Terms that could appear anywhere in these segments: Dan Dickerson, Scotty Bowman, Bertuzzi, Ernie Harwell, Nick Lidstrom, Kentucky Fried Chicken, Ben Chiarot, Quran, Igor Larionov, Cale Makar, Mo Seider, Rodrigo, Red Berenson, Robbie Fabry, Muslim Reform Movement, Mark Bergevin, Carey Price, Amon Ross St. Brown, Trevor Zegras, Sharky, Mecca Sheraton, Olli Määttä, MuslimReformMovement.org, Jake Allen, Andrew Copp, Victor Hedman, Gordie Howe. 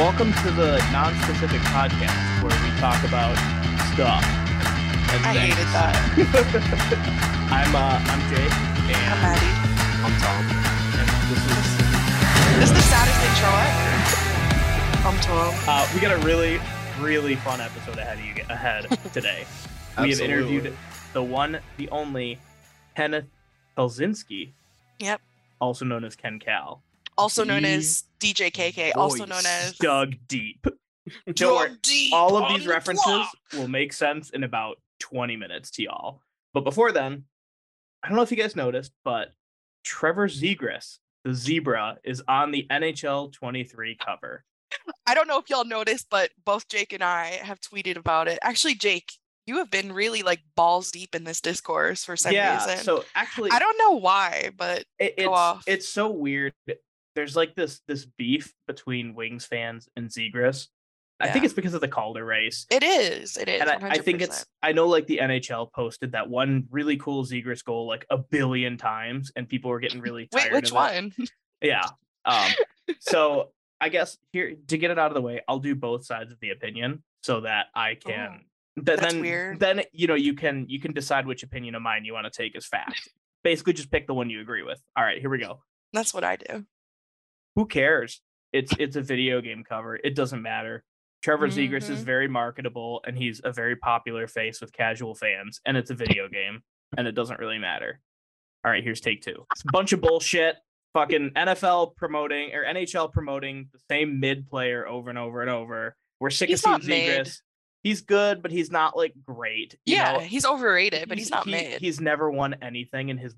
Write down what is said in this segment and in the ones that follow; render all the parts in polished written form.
Welcome to the non-specific podcast where we talk about stuff. I hated that. I'm Jake. And I'm Maddie. I'm Tom. And this is the saddest intro ever. I'm Tom. We got a really, really fun episode ahead today. We have interviewed the one, the only, Kenneth Kalczynski. Yep. Also known as Ken Cal. Also known as DJ KK. Also known as Doug Deep. Doug Deep. All of these references will make sense in about 20 minutes to y'all. But before then, I don't know if you guys noticed, but Trevor Zegras, the zebra, is on the NHL 23 cover. I don't know if y'all noticed, but both Jake and I have tweeted about it. Actually, Jake, you have been really like balls deep in this discourse for some reason. So actually, I don't know why, but it's so weird. There's like this beef between Wings fans and Zegras. Yeah. I think it's because of the Calder race. It is. And I think I know like the NHL posted that one really cool Zegras goal like a billion times and people were getting really tired. Wait, which one? Yeah. So I guess here to get it out of the way, I'll do both sides of the opinion so that I can Then you can decide which opinion of mine you want to take as fact. Basically just pick the one you agree with. All right, here we go. That's what I do. Who cares? It's a video game cover. It doesn't matter. Trevor Zegras is very marketable and he's a very popular face with casual fans, and it's a video game and it doesn't really matter. All right, here's take two. It's a bunch of bullshit. Fucking NFL promoting or NHL promoting the same mid player over and over and over. We're sick of seeing Zegras. He's good, but he's not like great. He's overrated, but he's not mid. He's never won anything in his,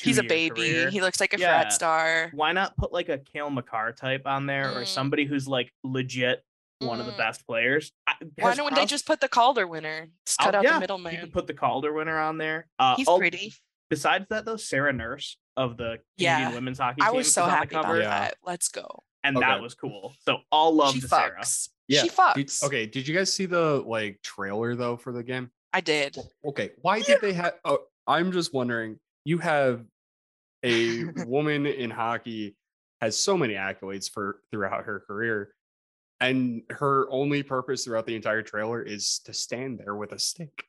he's a baby. Career. He looks like a frat star. Why not put like a Cale Makar type on there or somebody who's like legit one of the best players? Why don't they just put the Calder winner? Just cut out the middleman. You can put the Calder winner on there. He's pretty. Besides that, though, Sarah Nurse of the Canadian women's hockey team. I was so happy about that. Let's go. And that was cool. So all love to Sarah. Yeah. She fucks. Did you guys see the like trailer though for the game? I did. Okay. Why did they have? Oh, I'm just wondering. You have a woman in hockey has so many accolades for throughout her career, and her only purpose throughout the entire trailer is to stand there with a stick.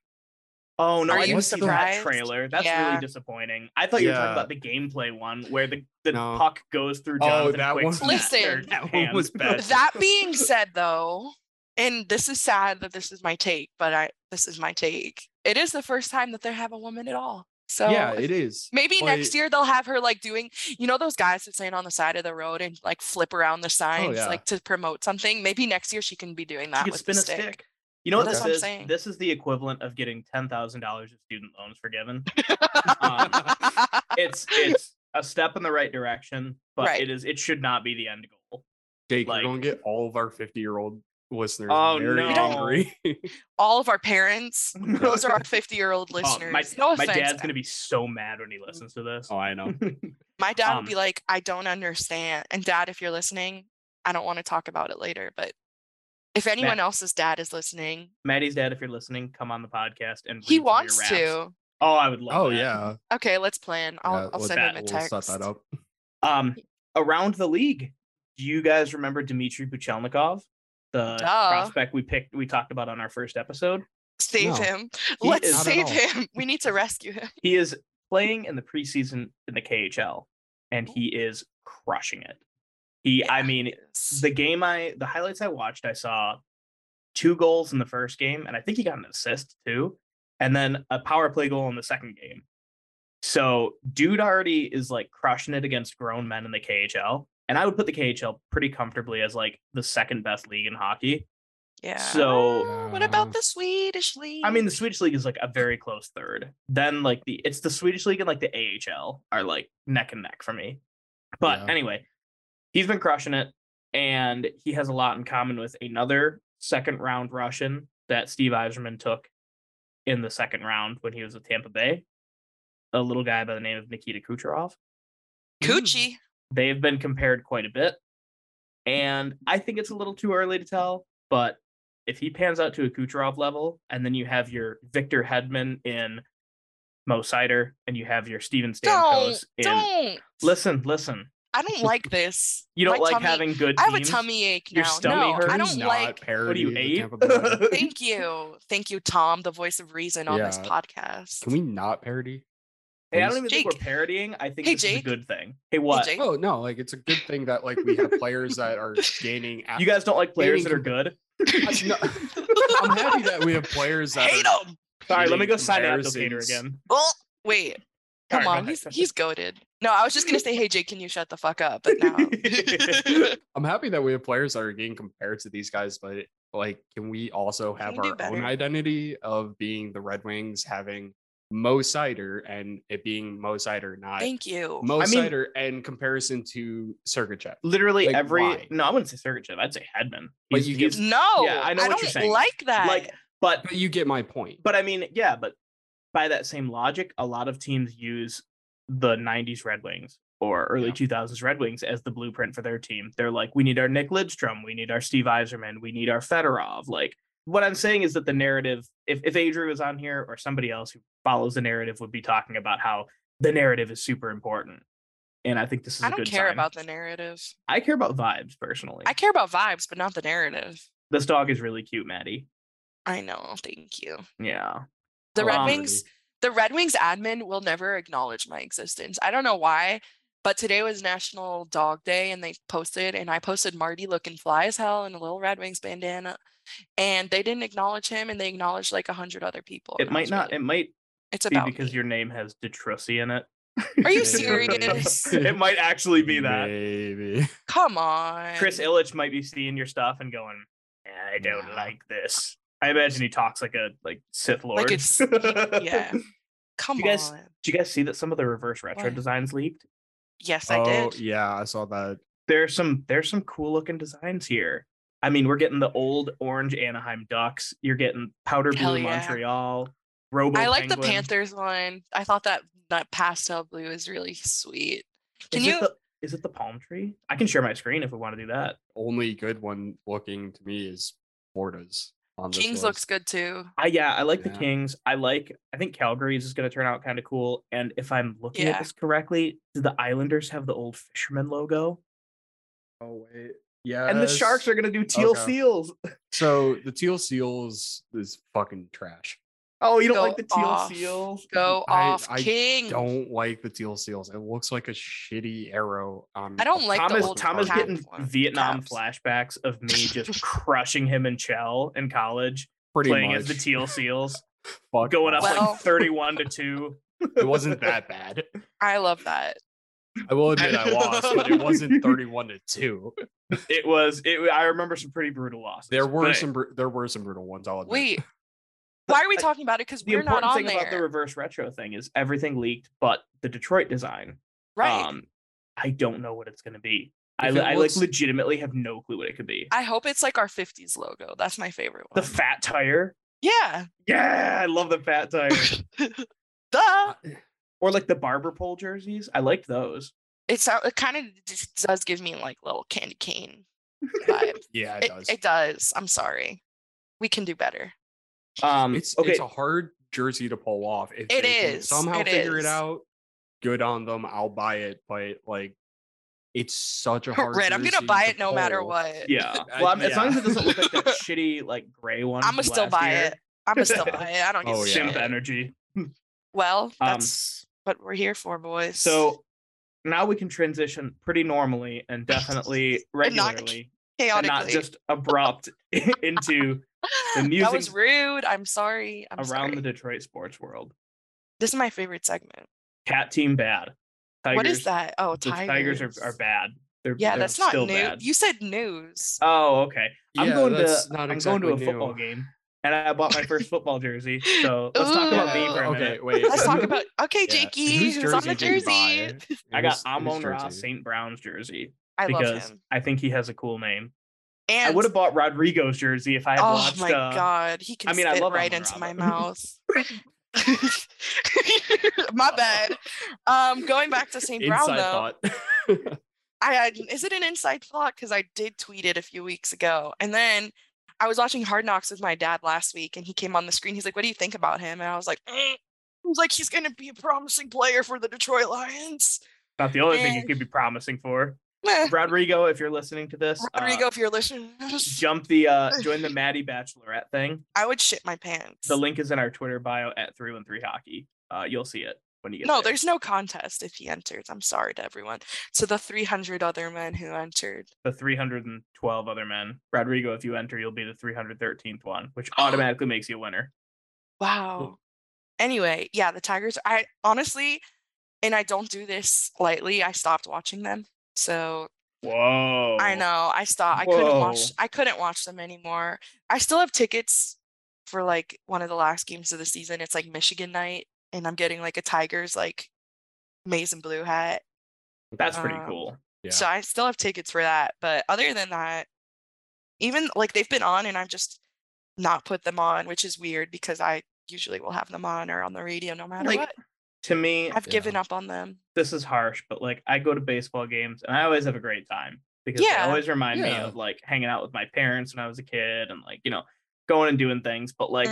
Oh no! Are you surprised? That trailer. That's really disappointing. I thought you were talking about the gameplay one where the puck goes through Jonathan Quick's net. Listen, that one was bad. That being said, though, and this is sad that this is my take, but this is my take. It is the first time that they have a woman at all. So yeah, it is. Maybe next year they'll have her like doing, those guys that stand on the side of the road and like flip around the signs like to promote something. Maybe next year she can be doing that with a stick. You know what this is? This is the equivalent of getting $10,000 of student loans forgiven. It's a step in the right direction, but it should not be the end goal. Jake, like, you're gonna get all of our 50-year-old listeners. Oh no, angry. All of our parents. Those are our 50-year-old listeners. My dad's gonna be so mad when he listens to this. Oh, I know. My dad would be like, "I don't understand." And Dad, if you're listening, I don't want to talk about it later, but. If anyone else's dad is listening, Maddie's dad, if you're listening, come on the podcast and he wants to. Oh, I would love. Oh, that. Yeah. Okay, let's plan. I'll send him a text. We'll set that up. Around the league, do you guys remember Dmitry Buchelnikov, the prospect we talked about on our first episode? Save him. Let's save him. We need to rescue him. He is playing in the preseason in the KHL, and he is crushing it. The highlights I watched, I saw 2 goals in the first game, and I think he got an assist too, and then a power play goal in the second game. So dude already is like crushing it against grown men in the KHL, and I would put the KHL pretty comfortably as like the second best league in hockey. Yeah. So what about the Swedish league? I mean, the Swedish league is like a very close third. Then like it's the Swedish league and like the AHL are like neck and neck for me. But anyway. He's been crushing it, and he has a lot in common with another second-round Russian that Steve Yzerman took in the second round when he was with Tampa Bay, a little guy by the name of Nikita Kucherov. Coochie. They've been compared quite a bit, and I think it's a little too early to tell, but if he pans out to a Kucherov level, and then you have your Victor Hedman in Mo Seider, and you have your Steven Stamkos in... Listen. I don't like this. You don't like having good teams? I have a tummy ache now. Your stomach hurts? I don't like. What do you hate? Thank you. Thank you, Tom, the voice of reason on this podcast. Can we not parody? Hey, I don't even think we're parodying. I think this is a good thing. Hey, what? Hey, oh, no, like it's a good thing that like we have players that are gaining. You guys don't like players that are good? I'm happy that we have players that hate them. Sorry, let me go sign Abdelkader again. Oh, wait. Come on, he's goated. No, I was just gonna say, hey Jake, can you shut the fuck up? But now I'm happy that we have players that are getting compared to these guys, but like, can we also have our own identity of being the Red Wings, having Mo Seider and it being Mo Seider, not Seider, and comparison to Sergachev. Literally like, every no, I wouldn't say Sergachev. I'd say Hedman. But you get yeah, I know what you're saying. Like that. Like, but you get my point. But I mean, yeah, but by that same logic, a lot of teams use the 90s Red Wings or early 2000s Red Wings as the blueprint for their team. They're like, we need our Nick Lidstrom. We need our Steve Yzerman. We need our Fedorov. Like, what I'm saying is that the narrative, if Adrian was on here or somebody else who follows the narrative would be talking about how the narrative is super important. And I think this is a good sign. I don't care about the narrative. I care about vibes, personally. I care about vibes, but not the narrative. This dog is really cute, Maddie. I know. Thank you. Yeah. The Red Wings admin will never acknowledge my existence. I don't know why, but today was National Dog Day, and they posted, and I posted Marty looking fly as hell in a little Red Wings bandana, and they didn't acknowledge him, and they acknowledged like 100 other people. It might not. It might. It's about because your name has Detrussi in it. Are you serious? It might actually be that. Maybe. Come on. Chris Ilitch might be seeing your stuff and going, I don't like this. I imagine he talks like a Sith Lord. Like it's, yeah. Come on. Do you guys see that some of the reverse retro designs leaked? Yes, I did. Yeah, I saw that. There's some cool looking designs here. I mean, we're getting the old orange Anaheim Ducks. You're getting powder blue Montreal. Robo. I like the Panthers one. I thought that pastel blue is really sweet. Is it the palm tree? I can share my screen if we want to do that. Only good one looking to me is Florida's. Kings looks good too. I like the Kings. I think Calgary's is going to turn out kind of cool. And if I'm looking at this correctly, do the Islanders have the old fisherman logo? Oh wait, yeah. And the Sharks are going to do teal seals. So the teal seals is fucking trash. Oh, you don't like the teal seals? Go off, King. I don't like the teal seals. It looks like a shitty arrow. I don't like the old Thomas getting Vietnam flashbacks of me just crushing him in Chell in college, playing as the teal seals, going up like 31-2. It wasn't that bad. I love that. I will admit I lost, but it wasn't 31-2. It was. I remember some pretty brutal losses. There were some brutal ones. I'll admit. Wait. Why are we talking about it? Because we're not on there. The important thing about the reverse retro thing is everything leaked, but the Detroit design. Right. I don't know what it's going to be. I legitimately have no clue what it could be. I hope it's like our 50s logo. That's my favorite one. The fat tire. Yeah. Yeah, I love the fat tire. Or like the barber pole jerseys. I liked those. It kind of does give me like little candy cane vibe. Yeah, it does. It does. I'm sorry. We can do better. It's a hard jersey to pull off. If it is somehow figure it out, good on them. I'll buy it, but like it's such a hard jersey. I'm gonna buy it no matter what. Yeah, well, as long as it doesn't look like that shitty like gray one. I'm gonna still buy it. I don't give a shit. Simp energy. Well, that's what we're here for, boys. So now we can transition pretty normally and definitely regularly, and not just abrupt into. That was rude. I'm sorry. The Detroit sports world. This is my favorite segment. Cat team bad. Tigers, what is that? Oh, Tigers. Tigers are bad. They're that's not new. You said news. Oh, okay. I'm going to a football game, and I bought my first football jersey. So let's talk about me for a minute. Wait. Let's talk about. Okay, Jakey, who's on the jersey? I got Amon Ra St. Brown's jersey. I love him. I think he has a cool name. And I would have bought Rodrigo's jersey if I had watched. Oh my god, he can spit right into my mouth. My bad. Going back to St. Brown though. Is it an inside thought? Because I did tweet it a few weeks ago, and then I was watching Hard Knocks with my dad last week, and he came on the screen. He's like, "What do you think about him?" And I was like, "He's going to be a promising player for the Detroit Lions." Not the only thing you could be promising for. Rodrigo, if you're listening to this, jump the join the Maddie Bachelorette thing. I would shit my pants. The link is in our Twitter bio at 313 Hockey. You'll see it when you get there. There's no contest if he enters. I'm sorry to everyone. So the 300 other men who entered. The 312 other men. Rodrigo, if you enter, you'll be the 313th one, which automatically makes you a winner. Wow. Cool. Anyway, yeah, the Tigers. I honestly, and I don't do this lightly, I stopped watching them. So whoa, I know, I stopped. Whoa. I couldn't watch them anymore. I still have tickets for like one of the last games of the season. It's like Michigan night, and I'm getting like a Tigers like maize and blue hat. That's pretty cool. Yeah. So I still have tickets for that. But other than that, even like they've been on and I've just not put them on, which is weird because I usually will have them on or on the radio no matter what. To me, I've given up on them. This is harsh, but like I go to baseball games and I always have a great time because they always remind me of like hanging out with my parents when I was a kid and like, you know, going and doing things. But like,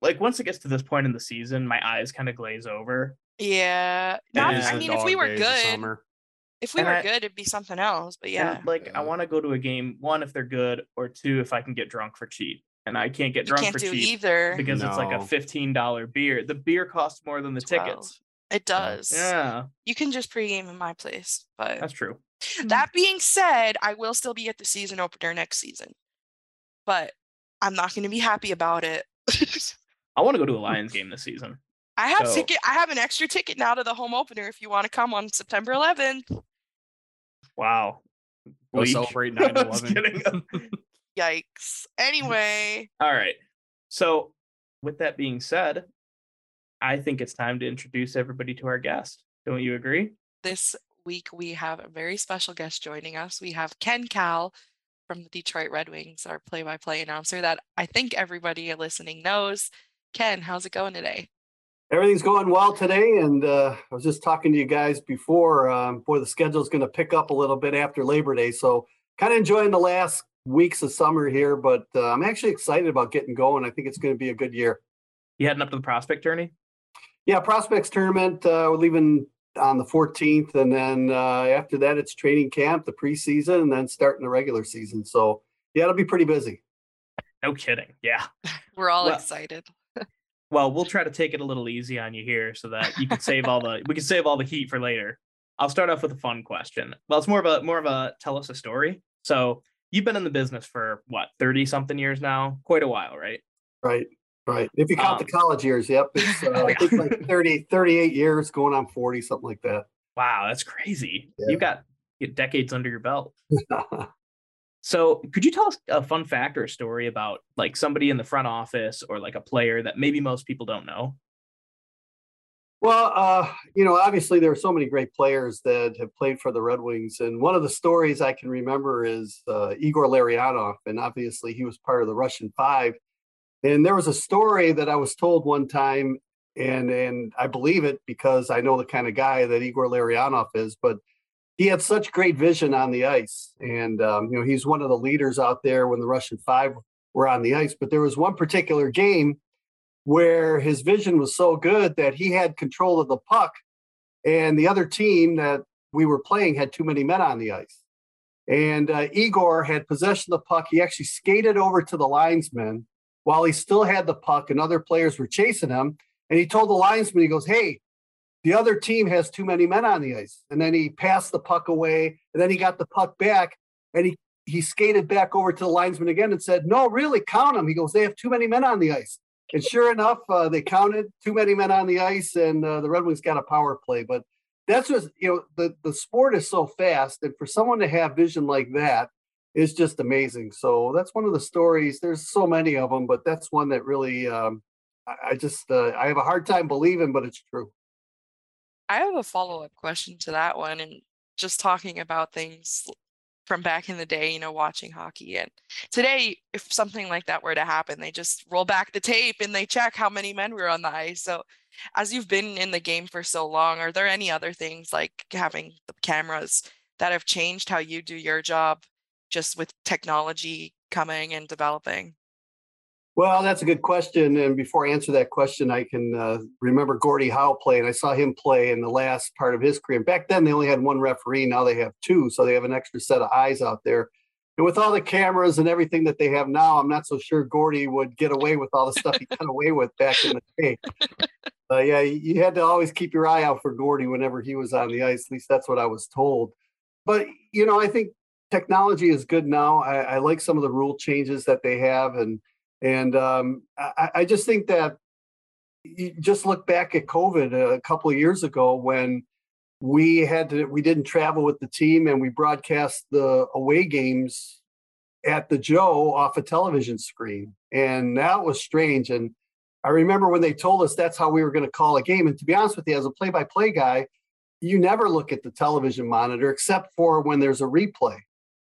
like once it gets to this point in the season, my eyes kind of glaze over. Yeah. I mean, if we were good, it'd be something else. But yeah. Like I want to go to a game, one, if they're good, or two, if I can get drunk for cheap. And I can't get drunk for cheap either because it's like a $15 beer. The beer costs more than the tickets. It does. Yeah. You can just pregame in my place, but that's true. That being said, I will still be at the season opener next season, but I'm not going to be happy about it. I want to go to a Lions game this season. I have I have an extra ticket now to the home opener. If you want to come on September 11th. Wow. We'll celebrate 9/11. Yikes. Anyway. All right. So with that being said, I think it's time to introduce everybody to our guest. Don't you agree? This week we have a very special guest joining us. We have Ken Kal from the Detroit Red Wings, our play-by-play announcer that I think everybody listening knows. Ken, how's it going today? Everything's going well today, and I was just talking to you guys before the schedule's going to pick up a little bit after Labor Day, so kind of enjoying the last weeks of summer here, but I'm actually excited about getting going. I think it's going to be a good year. You heading up to the prospect tourney? Yeah, prospects tournament. We're leaving on the 14th, and then after that, it's training camp, the preseason, and then starting the regular season. So yeah, it'll be pretty busy. No kidding. Yeah, we're all excited. Well, we'll try to take it a little easy on you here so that you can save all the heat for later. I'll start off with a fun question. Well, it's more of a tell us a story. So you've been in the business for, 30-something years now? Quite a while, right? Right. If you count the college years, yep. It's it's like 38 years, going on 40, something like that. Wow, that's crazy. Yeah. You've got decades under your belt. So could you tell us a fun fact or a story about, like, somebody in the front office or, like, a player that maybe most people don't know? Well, obviously there are so many great players that have played for the Red Wings. And one of the stories I can remember is Igor Larionov. And obviously he was part of the Russian Five. And there was a story that I was told one time, and I believe it because I know the kind of guy that Igor Larionov is. But he had such great vision on the ice. And, he's one of the leaders out there when the Russian Five were on the ice. But there was one particular game where his vision was so good that he had control of the puck, and the other team that we were playing had too many men on the ice. And Igor had possession of the puck. He actually skated over to the linesman while he still had the puck, and other players were chasing him. And he told the linesman, he goes, "Hey, the other team has too many men on the ice." And then he passed the puck away, and then he got the puck back, and he skated back over to the linesman again and said, "No, really, count them." He goes, "They have too many men on the ice." And sure enough, they counted too many men on the ice, and the Red Wings got a power play. But that's just, the sport is so fast, and for someone to have vision like that is just amazing. So that's one of the stories. There's so many of them, but that's one that really I have a hard time believing, but it's true. I have a follow-up question to that one, and just talking about things from back in the day, watching hockey. And today, if something like that were to happen, they just roll back the tape and they check how many men were on the ice. So as you've been in the game for so long, are there any other things like having the cameras that have changed how you do your job, just with technology coming and developing? Well, that's a good question. And before I answer that question, I can remember Gordie Howe play, and I saw him play in the last part of his career. Back then, they only had one referee. Now they have two, so they have an extra set of eyes out there. And with all the cameras and everything that they have now, I'm not so sure Gordie would get away with all the stuff he got away with back in the day. Yeah, you had to always keep your eye out for Gordie whenever he was on the ice. At least that's what I was told. But, you know, I think technology is good now. I like some of the rule changes that they have, And I just think that you just look back at COVID a couple of years ago when we didn't travel with the team and we broadcast the away games at the Joe off a television screen. And that was strange. And I remember when they told us that's how we were going to call a game. And to be honest with you, as a play-by-play guy, you never look at the television monitor except for when there's a replay,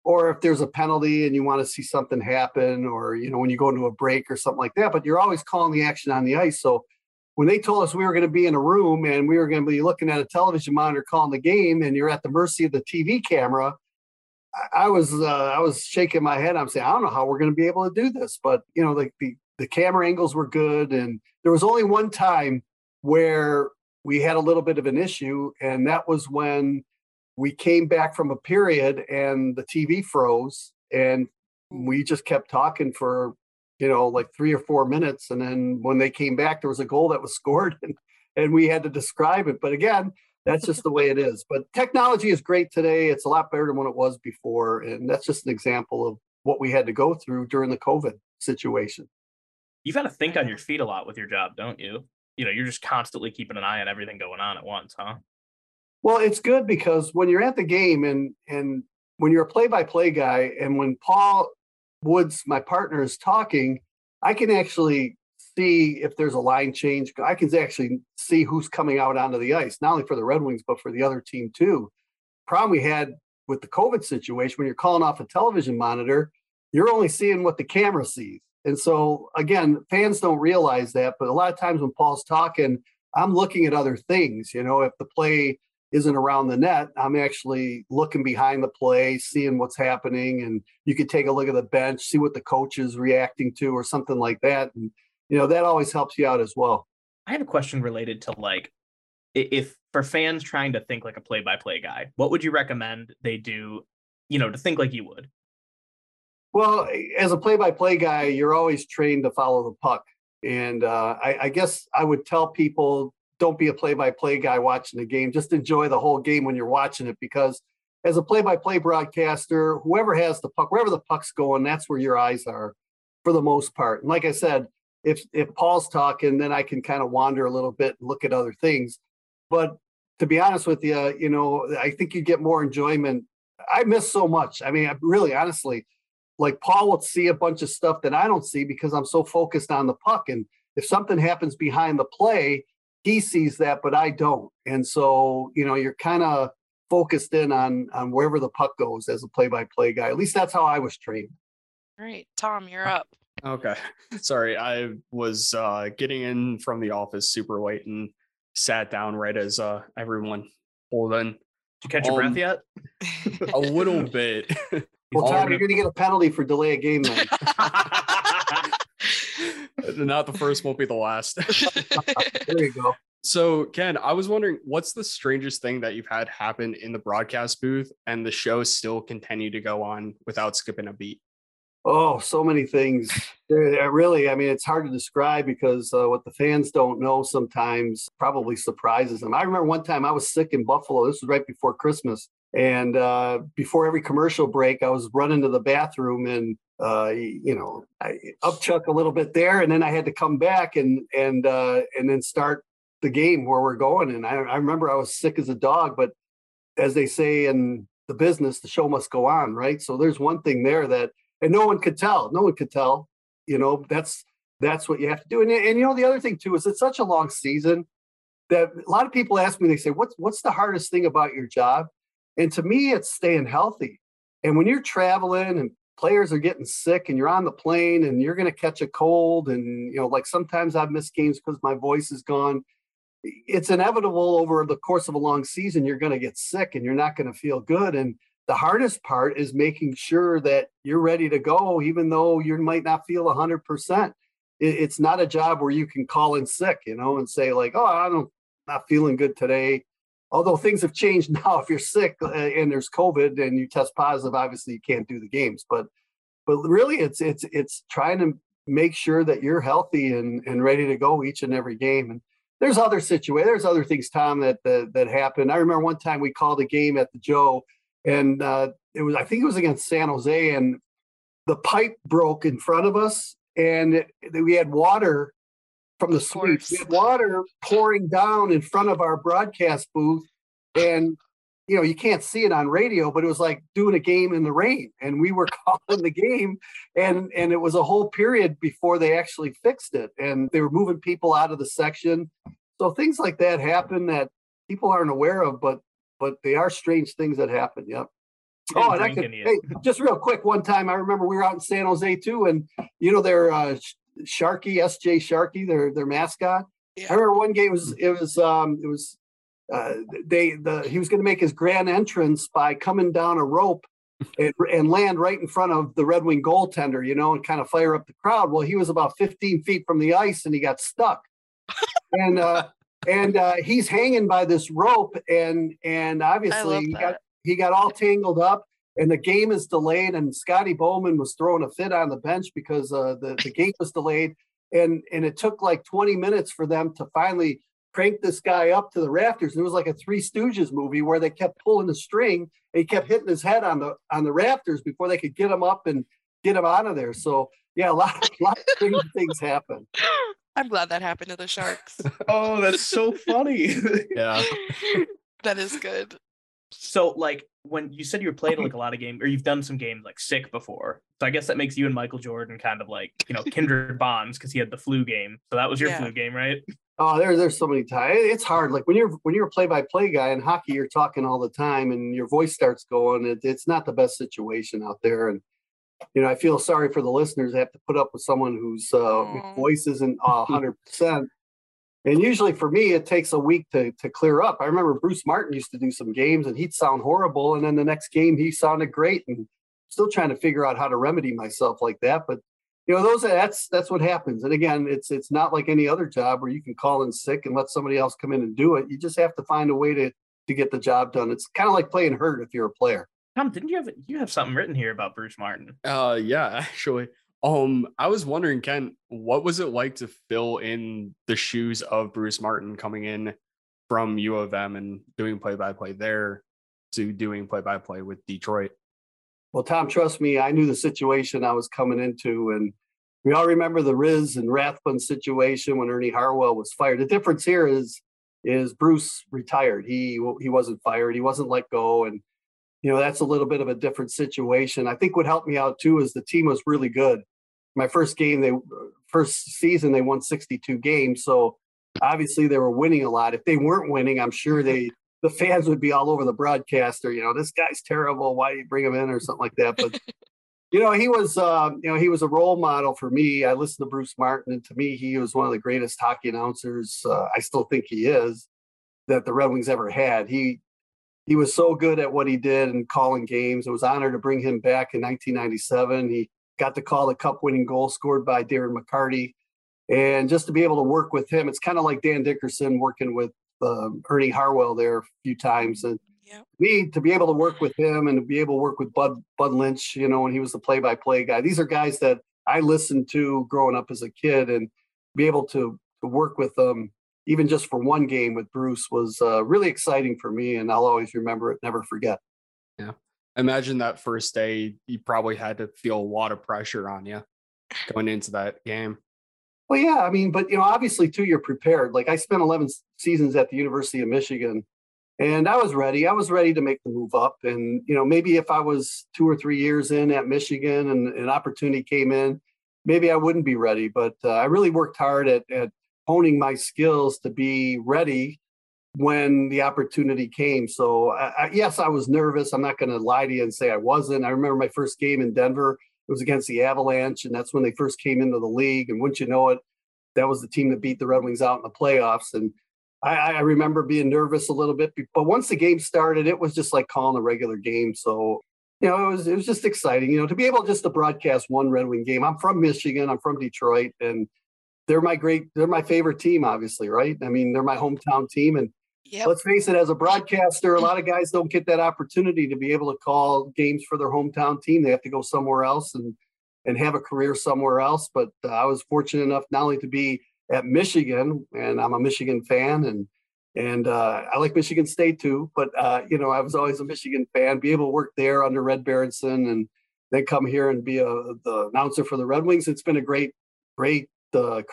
or if there's a penalty and you want to see something happen, or, you know, when you go into a break or something like that, but you're always calling the action on the ice. So when they told us we were going to be in a room and we were going to be looking at a television monitor calling the game and you're at the mercy of the TV camera, I was shaking my head. I'm saying, I don't know how we're going to be able to do this, but, you know, like the camera angles were good. And there was only one time where we had a little bit of an issue. And that was when we came back from a period and the TV froze and we just kept talking for, you know, like 3 or 4 minutes. And then when they came back, there was a goal that was scored and we had to describe it. But again, that's just the way it is. But technology is great today. It's a lot better than what it was before. And that's just an example of what we had to go through during the COVID situation. You've got to think on your feet a lot with your job, don't you? You know, you're just constantly keeping an eye on everything going on at once, huh? Well, it's good because when you're at the game and when you're a play-by-play guy and when Paul Woods, my partner, is talking, I can actually see if there's a line change. I can actually see who's coming out onto the ice, not only for the Red Wings, but for the other team too. Problem we had with the COVID situation, when you're calling off a television monitor, you're only seeing what the camera sees. And so, again, fans don't realize that, but a lot of times when Paul's talking, I'm looking at other things. You know, if the play isn't around the net, I'm actually looking behind the play, seeing what's happening. And you could take a look at the bench, see what the coach is reacting to or something like that. And, you know, that always helps you out as well. I have a question related to, like, if for fans trying to think like a play-by-play guy, what would you recommend they do, you know, to think like you would? Well, as a play-by-play guy, you're always trained to follow the puck. And I guess I would tell people, don't be a play-by-play guy watching the game. Just enjoy the whole game when you're watching it, because as a play-by-play broadcaster, whoever has the puck, wherever the puck's going, that's where your eyes are for the most part. And like I said, if Paul's talking, then I can kind of wander a little bit and look at other things. But to be honest with you, you know, I think you get more enjoyment. I miss so much. I mean, really, honestly, like Paul will see a bunch of stuff that I don't see because I'm so focused on the puck. And if something happens behind the play, he sees that, but I don't. And so, you know, you're kind of focused in on wherever the puck goes as a play-by-play guy. At least that's how I was trained. All right, Tom, you're up. Okay. Sorry, I was getting in from the office super late and sat down right as everyone pulled in. Did you catch your breath yet? A little bit. Well, Tom, you're going to get a penalty for delay a game then. Not the first, won't be the last. There you go. So, Ken, I was wondering, what's the strangest thing that you've had happen in the broadcast booth and the show still continue to go on without skipping a beat? Oh, so many things. Really, I mean, it's hard to describe because what the fans don't know sometimes probably surprises them. I remember one time I was sick in Buffalo. This was right before Christmas. And before every commercial break, I was running to the bathroom and, you know, I upchuck a little bit there. And then I had to come back and then start the game where we're going. And I remember I was sick as a dog, but as they say in the business, the show must go on, right? So there's one thing there that, and no one could tell, you know, that's what you have to do. And you know, the other thing too, is it's such a long season that a lot of people ask me, they say, what's the hardest thing about your job? And to me, it's staying healthy. And when you're traveling and players are getting sick and you're on the plane and you're going to catch a cold and, you know, like sometimes I've missed games because my voice is gone. It's inevitable over the course of a long season, you're going to get sick and you're not going to feel good. And the hardest part is making sure that you're ready to go, even though you might not feel 100%. it's not a job where you can call in sick, you know, and say like, oh, I'm not feeling good today. Although things have changed now, if you're sick and there's COVID and you test positive, obviously you can't do the games. But really, it's trying to make sure that you're healthy and ready to go each and every game. And there's other situations, there's other things, Tom, that happened. I remember one time we called a game at the Joe, and I think it was against San Jose, and the pipe broke in front of us, and we had water from the sweeps. We had water pouring down in front of our broadcast booth, and you know, you can't see it on radio, but it was like doing a game in the rain, and we were calling the game, and it was a whole period before they actually fixed it, and they were moving people out of the section. So things like that happen that people aren't aware of, but they are strange things that happen. Yep. Oh, and just real quick, one time I remember we were out in San Jose too, and you know, they're Sharky, SJ Sharky, their mascot. Yeah. I remember one game he was going to make his grand entrance by coming down a rope and land right in front of the Red Wing goaltender, you know, and kind of fire up the crowd. Well, he was about 15 feet from the ice and he got stuck, and he's hanging by this rope, and obviously he got all tangled up. And the game is delayed, and Scotty Bowman was throwing a fit on the bench because the game was delayed. And it took like 20 minutes for them to finally crank this guy up to the rafters. It was like a Three Stooges movie where they kept pulling the string, and he kept hitting his head on the rafters before they could get him up and get him out of there. So, yeah, a lot of strange things happen. I'm glad that happened to the Sharks. Oh, that's so funny. Yeah. That is good. So, like, when you said you played like a lot of games, or you've done some games like sick before, so I guess that makes you and Michael Jordan kind of like, you know, kindred bonds, because he had the flu game. So that was your flu game, right? Oh, there's so many times. It's hard. Like when you're a play-by-play guy in hockey, you're talking all the time, and your voice starts going. It's not the best situation out there, and you know, I feel sorry for the listeners that have to put up with someone whose voice isn't 100%. And usually for me, it takes a week to clear up. I remember Bruce Martyn used to do some games and he'd sound horrible, and then the next game he sounded great, and I'm still trying to figure out how to remedy myself like that. But, you know, that's what happens. And again, it's not like any other job where you can call in sick and let somebody else come in and do it. You just have to find a way to get the job done. It's kind of like playing hurt if you're a player. Tom, didn't you have something written here about Bruce Martyn? Yeah, actually. I was wondering, Ken, what was it like to fill in the shoes of Bruce Martyn coming in from U of M and doing play-by-play there to doing play-by-play with Detroit? Well, Tom, trust me, I knew the situation I was coming into, and we all remember the Riz and Rathbun situation when Ernie Harwell was fired. The difference here is Bruce retired. He wasn't fired. He wasn't let go, and you know, that's a little bit of a different situation. I think what helped me out too is the team was really good. My first season, they won 62 games. So obviously they were winning a lot. If they weren't winning, I'm sure the fans would be all over the broadcaster. You know, this guy's terrible. Why do you bring him in or something like that? But, you know, he was a role model for me. I listened to Bruce Martyn, and to me, he was one of the greatest hockey announcers. I still think he is, that the Red Wings ever had. He was so good at what he did and calling games. It was an honor to bring him back in 1997. He got to call the cup-winning goal scored by Darren McCarty. And just to be able to work with him, it's kind of like Dan Dickerson working with Ernie Harwell there a few times. And me, to be able to work with him and to be able to work with Bud Lynch, you know, when he was the play-by-play guy. These are guys that I listened to growing up as a kid, and be able to work with them, even just for one game with Bruce, was really exciting for me, and I'll always remember it, never forget. Yeah. Imagine that first day, you probably had to feel a lot of pressure on you going into that game. Well, yeah, I mean, but, you know, obviously, too, you're prepared. Like, I spent 11 seasons at the University of Michigan, and I was ready. I was ready to make the move up, and, you know, maybe if I was 2 or 3 years in at Michigan and an opportunity came in, maybe I wouldn't be ready, but I really worked hard at honing my skills to be ready when the opportunity came. So yes, I was nervous. I'm not going to lie to you and say I wasn't. I remember my first game in Denver, it was against the Avalanche, and that's when they first came into the league. And wouldn't you know it, that was the team that beat the Red Wings out in the playoffs. And I remember being nervous a little bit, but once the game started, it was just like calling a regular game. So, you know, it was just exciting, you know, to be able just to broadcast one Red Wing game. I'm from Michigan, I'm from Detroit, and they're my favorite team, obviously, right? I mean, they're my hometown team. And yep. Let's face it, as a broadcaster, a lot of guys don't get that opportunity to be able to call games for their hometown team. They have to go somewhere else and have a career somewhere else. But I was fortunate enough not only to be at Michigan, and I'm a Michigan fan, and I like Michigan State too, but I was always a Michigan fan, be able to work there under Red Berenson and then come here and be the announcer for the Red Wings. It's been a great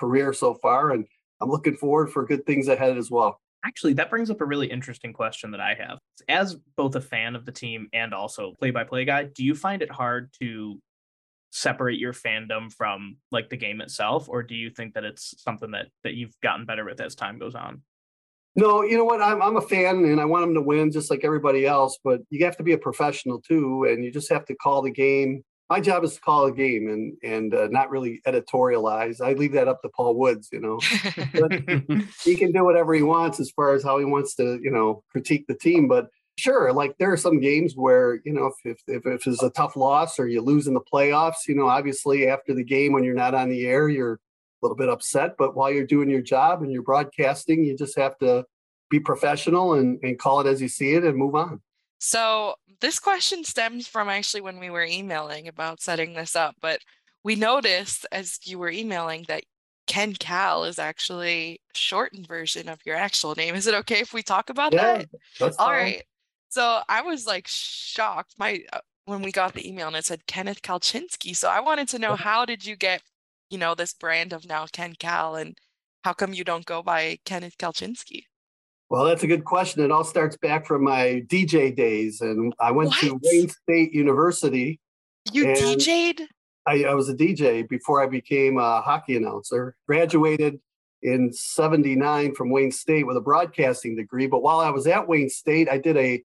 career so far, and I'm looking forward for good things ahead as well. Actually, that brings up a really interesting question that I have. As both a fan of the team and also play-by-play guy, do you find it hard to separate your fandom from like the game itself, or do you think that it's something that you've gotten better with as time goes on? No, you know what? I'm a fan and I want them to win just like everybody else, but you have to be a professional too. And you just have to call the game. My job is to call the game and not really editorialize. I leave that up to Paul Woods, but he can do whatever he wants as far as how he wants to, critique the team. But sure, like there are some games where, if it's a tough loss or you lose in the playoffs, obviously after the game, when you're not on the air, you're a little bit upset, but while you're doing your job and you're broadcasting, you just have to be professional and call it as you see it and move on. So this question stems from actually when we were emailing about setting this up, but we noticed as you were emailing that Ken Cal is actually a shortened version of your actual name. Is it okay if we talk about that? That's fine. All right. So I was like shocked when we got the email and it said Kenneth Kalczynski. So I wanted to know, how did you get this brand of now Ken Cal, and how come you don't go by Kenneth Kalczynski? Well, that's a good question. It all starts back from my DJ days. And I went to Wayne State University. You DJ'd? I was a DJ before I became a hockey announcer. Graduated in 79 from Wayne State with a broadcasting degree. But while I was at Wayne State, I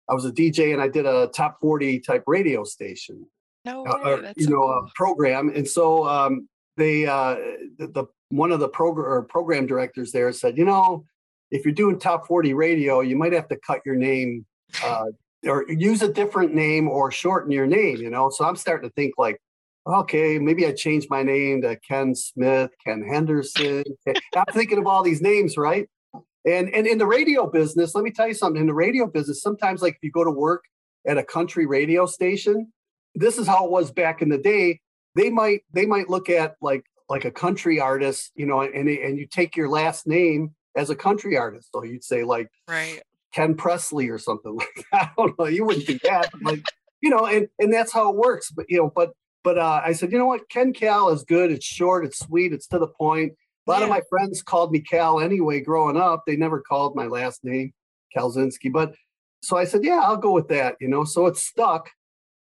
was a DJ and I did a top 40 type radio station. No way. A program. And so, they one of the program directors there said, if you're doing top 40 radio, you might have to cut your name or use a different name or shorten your name, So I'm starting to think like, okay, maybe I change my name to Ken Smith, Ken Henderson. I'm thinking of all these names, right? And in the radio business, let me tell you something. In the radio business, sometimes like if you go to work at a country radio station, this is how it was back in the day. They might look at like a country artist, and you take your last name as a country artist. So you'd say like Ken Presley or something like that. I don't know. You wouldn't do that. And that's how it works. But I said, what? Ken Cal is good. It's short. It's sweet. It's to the point. A lot of my friends called me Cal anyway growing up. They never called my last name Kalczynski. But so I said, I'll go with that. So it stuck.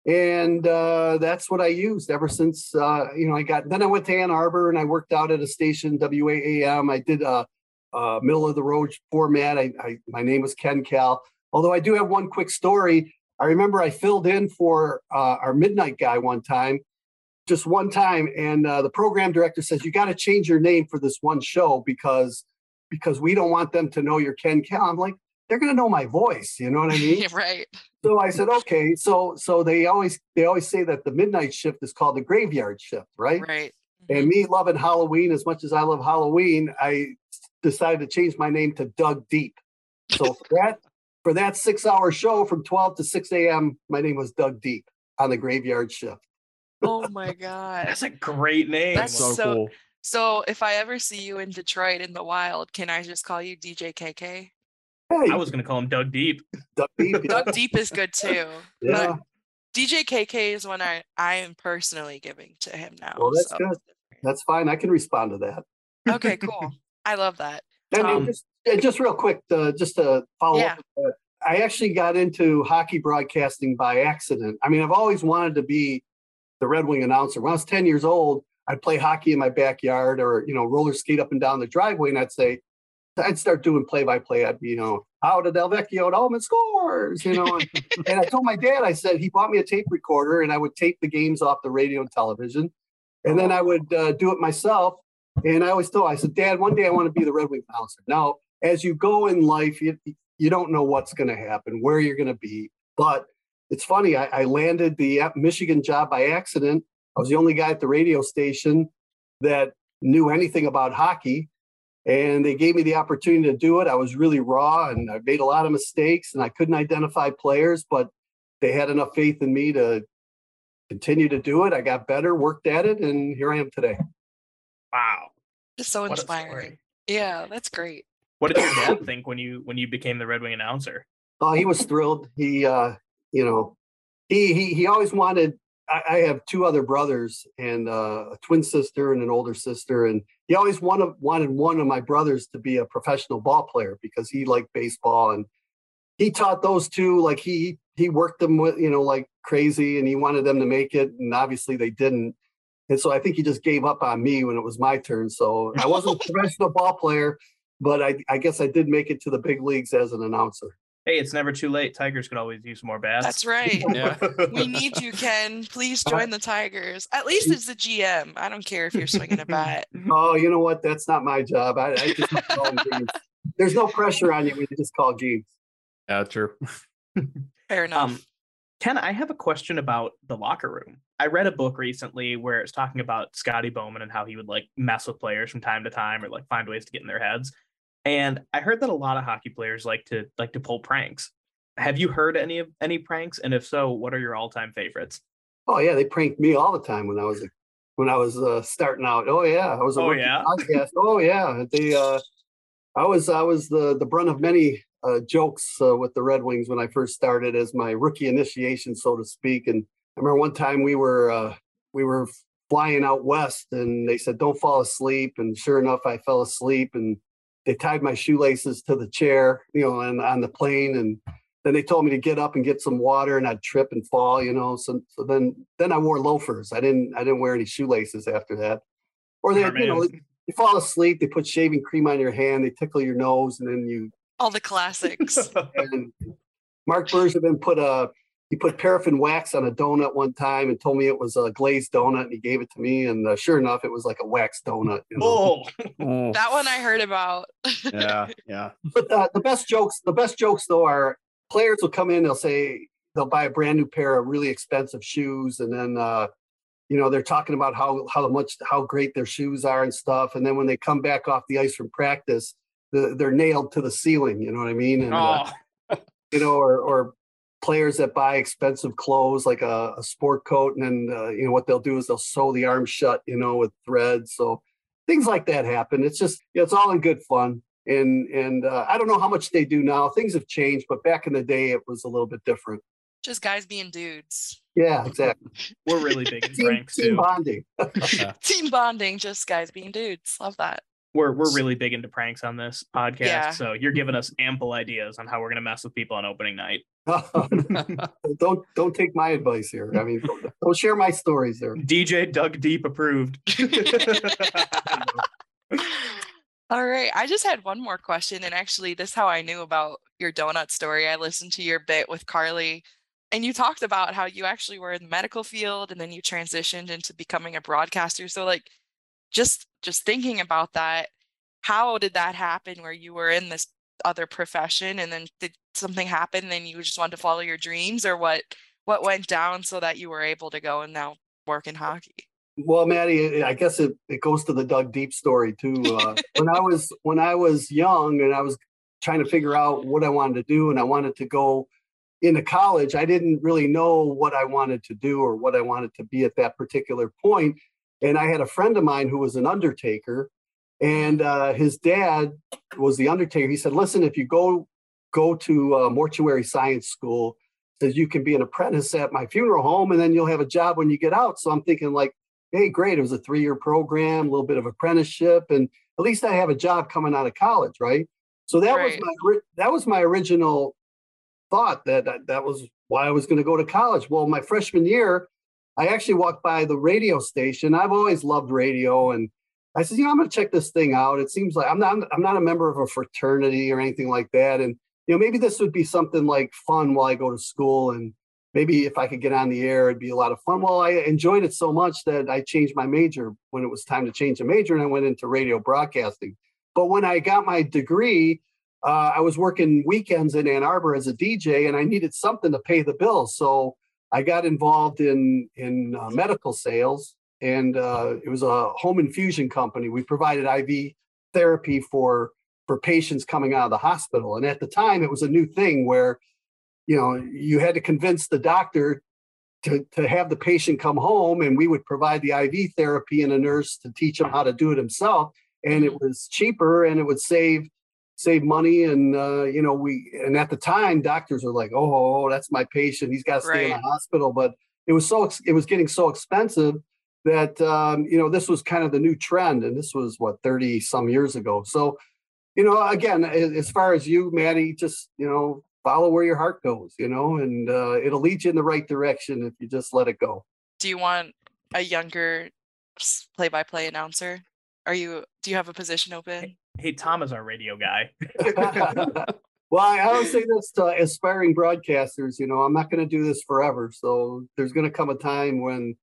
And that's what I used ever since, then I went to Ann Arbor and I worked out at a station, WAAM. I did a middle of the road format. My name was Ken Cal. Although I do have one quick story. I remember I filled in for our midnight guy one time. And the program director says, you got to change your name for this one show because we don't want them to know you're Ken Cal. I'm like, they're going to know my voice. You know what I mean? Right. So I said, okay. So they always say that the midnight shift is called the graveyard shift, right? Right. And me loving Halloween as much as I love Halloween, I decided to change my name to Doug Deep. So for that 6-hour show from 12 to 6 a.m., my name was Doug Deep on the graveyard shift. Oh my God. That's a great name. That's so cool. So if I ever see you in Detroit in the wild, can I just call you DJ KK? Hey. I was going to call him Doug Deep. Doug Deep, yeah. Doug Deep is good too. Yeah. But DJ KK is one I am personally giving to him now. Well, that's good. That's fine. I can respond to that. Okay, cool. I love that. And just real quick, just to follow up with that, I actually got into hockey broadcasting by accident. I mean, I've always wanted to be the Red Wing announcer. When I was 10 years old, I'd play hockey in my backyard or, roller skate up and down the driveway, and I'd say, I'd start doing play-by-play. I'd be, how did Del Vecchio at Allman scores, And I told my dad, I said, he bought me a tape recorder, and I would tape the games off the radio and television. And then I would do it myself. And I always told, I said, Dad, one day I want to be the Red Wing announcer. Now, as you go in life, you don't know what's going to happen, where you're going to be. But it's funny, I landed the Michigan job by accident. I was the only guy at the radio station that knew anything about hockey. And they gave me the opportunity to do it. I was really raw and I made a lot of mistakes and I couldn't identify players, but they had enough faith in me to continue to do it. I got better, worked at it, and here I am today. Wow. That's so inspiring. Yeah, that's great. What did your dad think when you became the Red Wing announcer? Oh, he was thrilled. He, you know, he always wanted. I have two other brothers and a twin sister and an older sister, and he always wanted one of my brothers to be a professional ball player because he liked baseball, and he taught those two, like he worked them with, you know, like crazy, and he wanted them to make it, and obviously they didn't. And so I think he just gave up on me when it was my turn. So I wasn't a professional ball player, but I guess I did make it to the big leagues as an announcer. Hey, it's never too late. Tigers could always use more bats. That's right. Yeah. We need you, Ken. Please join the Tigers. At least as the GM. I don't care if you're swinging a bat. Oh, you know what? That's not my job. I just call games. There's no pressure on you when you just call games. Yeah, true. Fair enough. Ken, I have a question about the locker room. I read a book recently where it's talking about Scotty Bowman and how he would like mess with players from time to time or like find ways to get in their heads. And I heard that a lot of hockey players like to pull pranks. Have you heard any pranks? And if so, what are your all-time favorites? Oh yeah, they pranked me all the time when I was starting out. Oh yeah, I was a podcast. Oh yeah, I was the brunt of many jokes with the Red Wings when I first started as my rookie initiation, so to speak. And I remember one time we were flying out west and they said, don't fall asleep. And sure enough, I fell asleep and they tied my shoelaces to the chair, you know, and on the plane. And then they told me to get up and get some water and I'd trip and fall, you know. So then I wore loafers. I didn't wear any shoelaces after that. Or they, you know, you fall asleep, they put shaving cream on your hand, they tickle your nose, and then you. All the classics. And Mark Bergevin He put paraffin wax on a donut one time and told me it was a glazed donut, and he gave it to me. And sure enough, it was like a wax donut. You know? Oh, that one I heard about. Yeah. But the best jokes though are players will come in. They'll say they'll buy a brand new pair of really expensive shoes, and then you know, they're talking about how great their shoes are and stuff. And then when they come back off the ice from practice, they're nailed to the ceiling. You know what I mean? And you know, or players that buy expensive clothes like a sport coat, and then you know what they'll do is they'll sew the arm shut, you know, with threads. So things like that happen. It's just, you know, it's all in good fun, and I don't know how much they do now. Things have changed, but back in the day it was a little bit different. Just guys being dudes. Yeah, exactly. We're really big in pranks too. Bonding. Team bonding, just guys being dudes. Love that. We're really big into pranks on this podcast, yeah. So you're giving us ample ideas on how we're going to mess with people on opening night. Don't take my advice here. I mean, don't share my stories there. DJ Doug Deep approved. All right. I just had one more question. And actually, this is how I knew about your donut story. I listened to your bit with Carly, and you talked about how you actually were in the medical field and then you transitioned into becoming a broadcaster. So like, just thinking about that, how did that happen where you were in this other profession and then did something happen then you just wanted to follow your dreams, or what went down so that you were able to go and now work in hockey? Well, Maddie, I guess it goes to the Doug Deep story too. When I was young and I was trying to figure out what I wanted to do and I wanted to go into college, I didn't really know what I wanted to do or what I wanted to be at that particular point. And I had a friend of mine who was an undertaker, and his dad was the undertaker. He said, listen, if you go to mortuary science school, says you can be an apprentice at my funeral home, and then you'll have a job when you get out. So I'm thinking like, hey, great. It was a 3-year program, a little bit of apprenticeship, and at least I have a job coming out of college, right? So that right. was my original thought that was why I was going to go to college. Well, my freshman year, I actually walked by the radio station. I've always loved radio. And I said, you know, I'm going to check this thing out. It seems like I'm not a member of a fraternity or anything like that. And, you know, maybe this would be something like fun while I go to school. And maybe if I could get on the air, it'd be a lot of fun. Well, I enjoyed it so much that I changed my major when it was time to change a major. And I went into radio broadcasting. But when I got my degree, I was working weekends in Ann Arbor as a DJ, and I needed something to pay the bills. So I got involved in medical sales, and it was a home infusion company. We provided IV therapy for patients coming out of the hospital. And at the time, it was a new thing where, you know, you had to convince the doctor to have the patient come home, and we would provide the IV therapy and a nurse to teach him how to do it himself. And it was cheaper, and it would save money. And, you know, and at the time, doctors were like, oh, that's my patient. He's got to stay in the hospital. But it was getting so expensive that, you know, this was kind of the new trend. And this was, what, 30 some years ago. So, you know, again, as far as you, Maddie, just, you know, follow where your heart goes, you know, and it'll lead you in the right direction if you just let it go. Do you want a younger play-by-play announcer? Do you have a position open? Hey, Tom is our radio guy. Well, I always say this to aspiring broadcasters, you know, I'm not going to do this forever. So there's going to come a time when,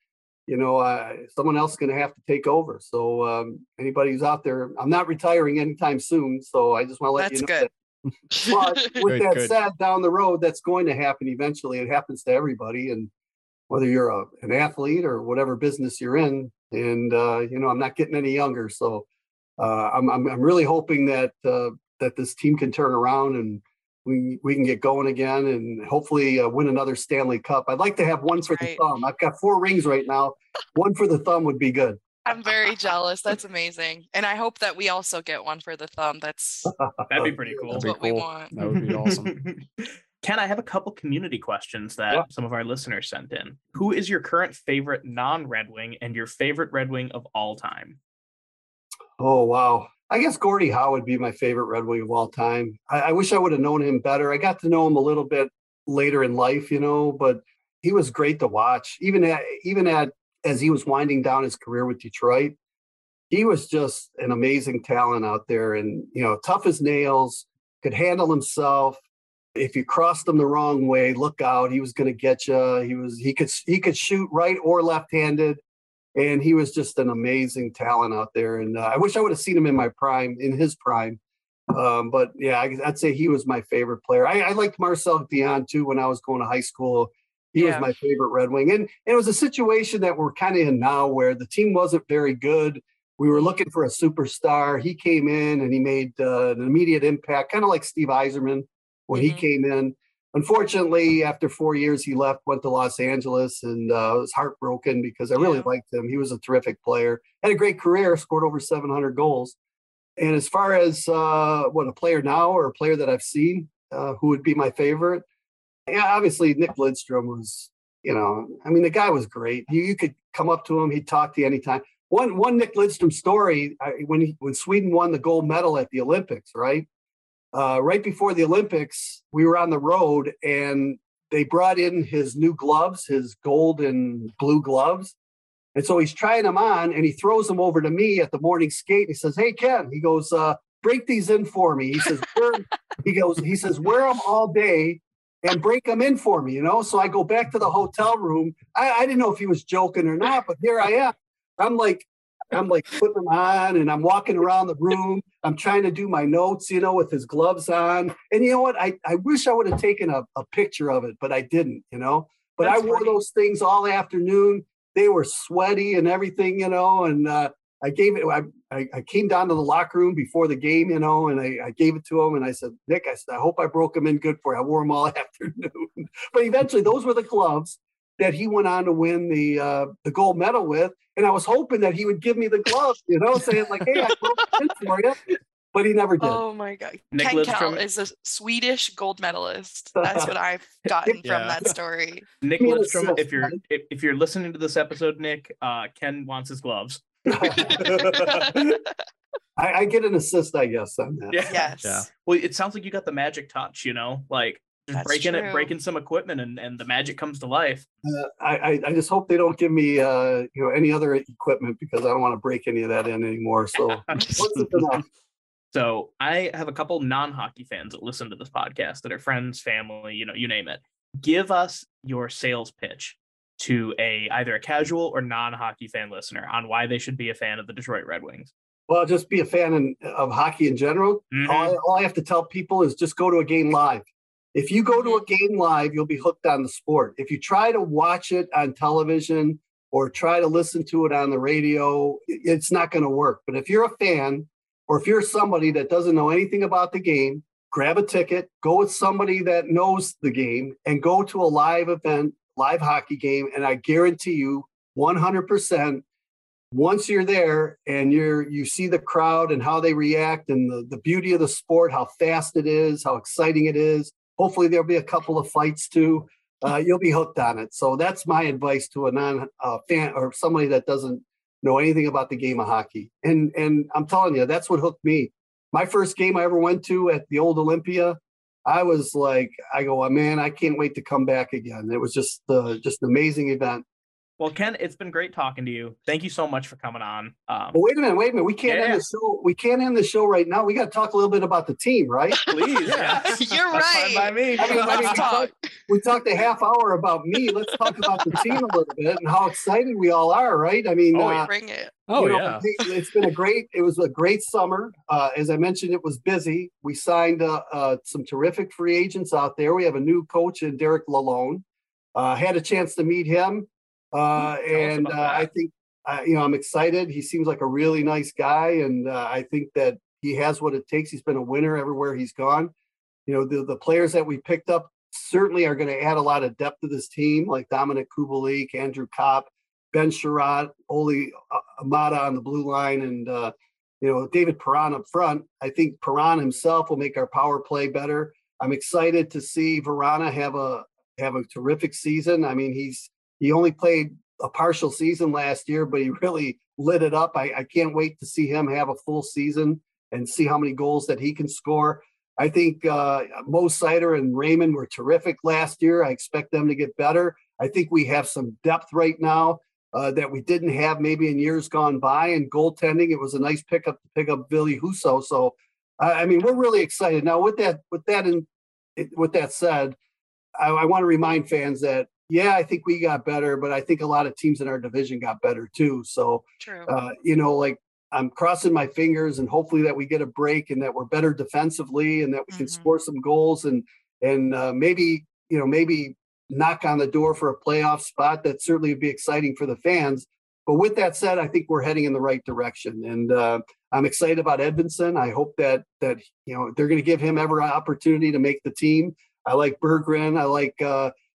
you know, someone else is going to have to take over. So anybody who's out there, I'm not retiring anytime soon. So I just want to let you know that. But with that said, down the road, that's going to happen eventually. It happens to everybody, and whether you're an athlete or whatever business you're in. And you know, I'm not getting any younger, so I'm really hoping that that this team can turn around and we can get going again, and hopefully win another Stanley Cup. I'd like to have one for the thumb. I've got 4 rings right now. One for the thumb would be good. I'm very jealous. That's amazing. And I hope that we also get one for the thumb. That'd be pretty cool. That's what we want. That would be awesome. Ken, I have a couple community questions that some of our listeners sent in. Who is your current favorite non-Red Wing and your favorite Red Wing of all time? Oh, wow. I guess Gordie Howe would be my favorite Red Wing of all time. I wish I would have known him better. I got to know him a little bit later in life, you know, but he was great to watch. As he was winding down his career with Detroit, he was just an amazing talent out there, and, you know, tough as nails, could handle himself. If you crossed him the wrong way, look out, he was going to get you. He could shoot right or left-handed, and he was just an amazing talent out there. And I wish I would have seen him in his prime. But yeah, I'd say he was my favorite player. I liked Marcel Dion too when I was going to high school. He was my favorite Red Wing. And it was a situation that we're kind of in now where the team wasn't very good. We were looking for a superstar. He came in and he made an immediate impact, kind of like Steve Yzerman when he came in. Unfortunately, after 4 years, he left, went to Los Angeles, and I was heartbroken because I really liked him. He was a terrific player. Had a great career, scored over 700 goals. And as far as a player now or a player that I've seen who would be my favorite, yeah, obviously Nick Lidstrom was, you know, I mean, the guy was great. You could come up to him. He'd talk to you anytime. One Nick Lidstrom story, when Sweden won the gold medal at the Olympics, right? Right before the Olympics, we were on the road, and they brought in his new gloves, his gold and blue gloves. And so he's trying them on, and he throws them over to me at the morning skate. He says, "Hey, Ken," he goes, "break these in for me." He says, "Wear them all day and break them in for me," you know? So I go back to the hotel room. I didn't know if he was joking or not, but here I am. I'm like putting them on, and I'm walking around the room. I'm trying to do my notes, you know, with his gloves on. And you know what? I wish I would have taken a picture of it, but I didn't, you know? But I wore those things all afternoon. They were sweaty and everything, you know? And I came down to the locker room before the game, you know, and I gave it to him, and I said, "Nick," I said, "I hope I broke them in good for you. I wore them all afternoon." But eventually those were the gloves that he went on to win the gold medal with. And I was hoping that he would give me the gloves, you know, saying like, "Hey, I broke them in for you." But he never did. Oh my God. Nick Lidstrom is a Swedish gold medalist. That's what I've gotten from that story. Nick Lidstrom, if you're listening to this episode, Nick, Ken wants his gloves. I get an assist, I guess, on that. Yeah. Yes. Yeah. Well, it sounds like you got the magic touch, you know, like just breaking some equipment and the magic comes to life. I just hope they don't give me you know, any other equipment, because I don't want to break any of that in anymore. So So I have a couple non-hockey fans that listen to this podcast that are friends, family, you know, you name it. Give us your sales pitch to either a casual or non-hockey fan listener on why they should be a fan of the Detroit Red Wings. Well, just be a fan of hockey in general. Mm-hmm. All I have to tell people is just go to a game live. If you go to a game live, you'll be hooked on the sport. If you try to watch it on television or try to listen to it on the radio, it's not going to work. But if you're a fan or if you're somebody that doesn't know anything about the game, grab a ticket, go with somebody that knows the game, and go to a live event, live hockey game, and I guarantee you 100%, once you're there and you see the crowd and how they react and the beauty of the sport, how fast it is, how exciting it is, hopefully there'll be a couple of fights too. You'll be hooked on it. So that's my advice to a non-fan or somebody that doesn't know anything about the game of hockey. And I'm telling you, that's what hooked me. My first game I ever went to at the old Olympia, I was like, I go, oh, man, I can't wait to come back again. It was just an amazing event. Well, Ken, it's been great talking to you. Thank you so much for coming on. Well, wait a minute. We can't end the show. We can't end the show right now. We got to talk a little bit about the team, right? Please. Yeah. You're that's right. Fine by me. We talked a half hour about me. Let's talk about the team a little bit and how excited we all are, right? I mean, bring it. It's been a great summer. As I mentioned, it was busy. We signed some terrific free agents out there. We have a new coach in Derek Lalone. Had a chance to meet him. I think, I'm excited. He seems like a really nice guy. And I think that he has what it takes. He's been a winner everywhere he's gone. You know, the players that we picked up certainly are going to add a lot of depth to this team, like Dominik Kubalik, Andrew Copp, Ben Chiarot, Olli Määttä on the blue line. And, David Perron up front. I think Perron himself will make our power play better. I'm excited to see Vrána have a terrific season. I mean, He only played a partial season last year, but he really lit it up. I can't wait to see him have a full season and see how many goals that he can score. I think Mo Seider and Raymond were terrific last year. I expect them to get better. I think we have some depth right now that we didn't have maybe in years gone by. And goaltending, it was a nice pickup to pick up Billy Huso. So, we're really excited. Now, with that said, I want to remind fans that, yeah, I think we got better, but I think a lot of teams in our division got better too. So, true. I'm crossing my fingers and hopefully that we get a break and that we're better defensively and that we can score some goals and maybe knock on the door for a playoff spot. That certainly would be exciting for the fans. But with that said, I think we're heading in the right direction. And I'm excited about Edvinson. I hope that they're going to give him every opportunity to make the team. I like Berggren. I like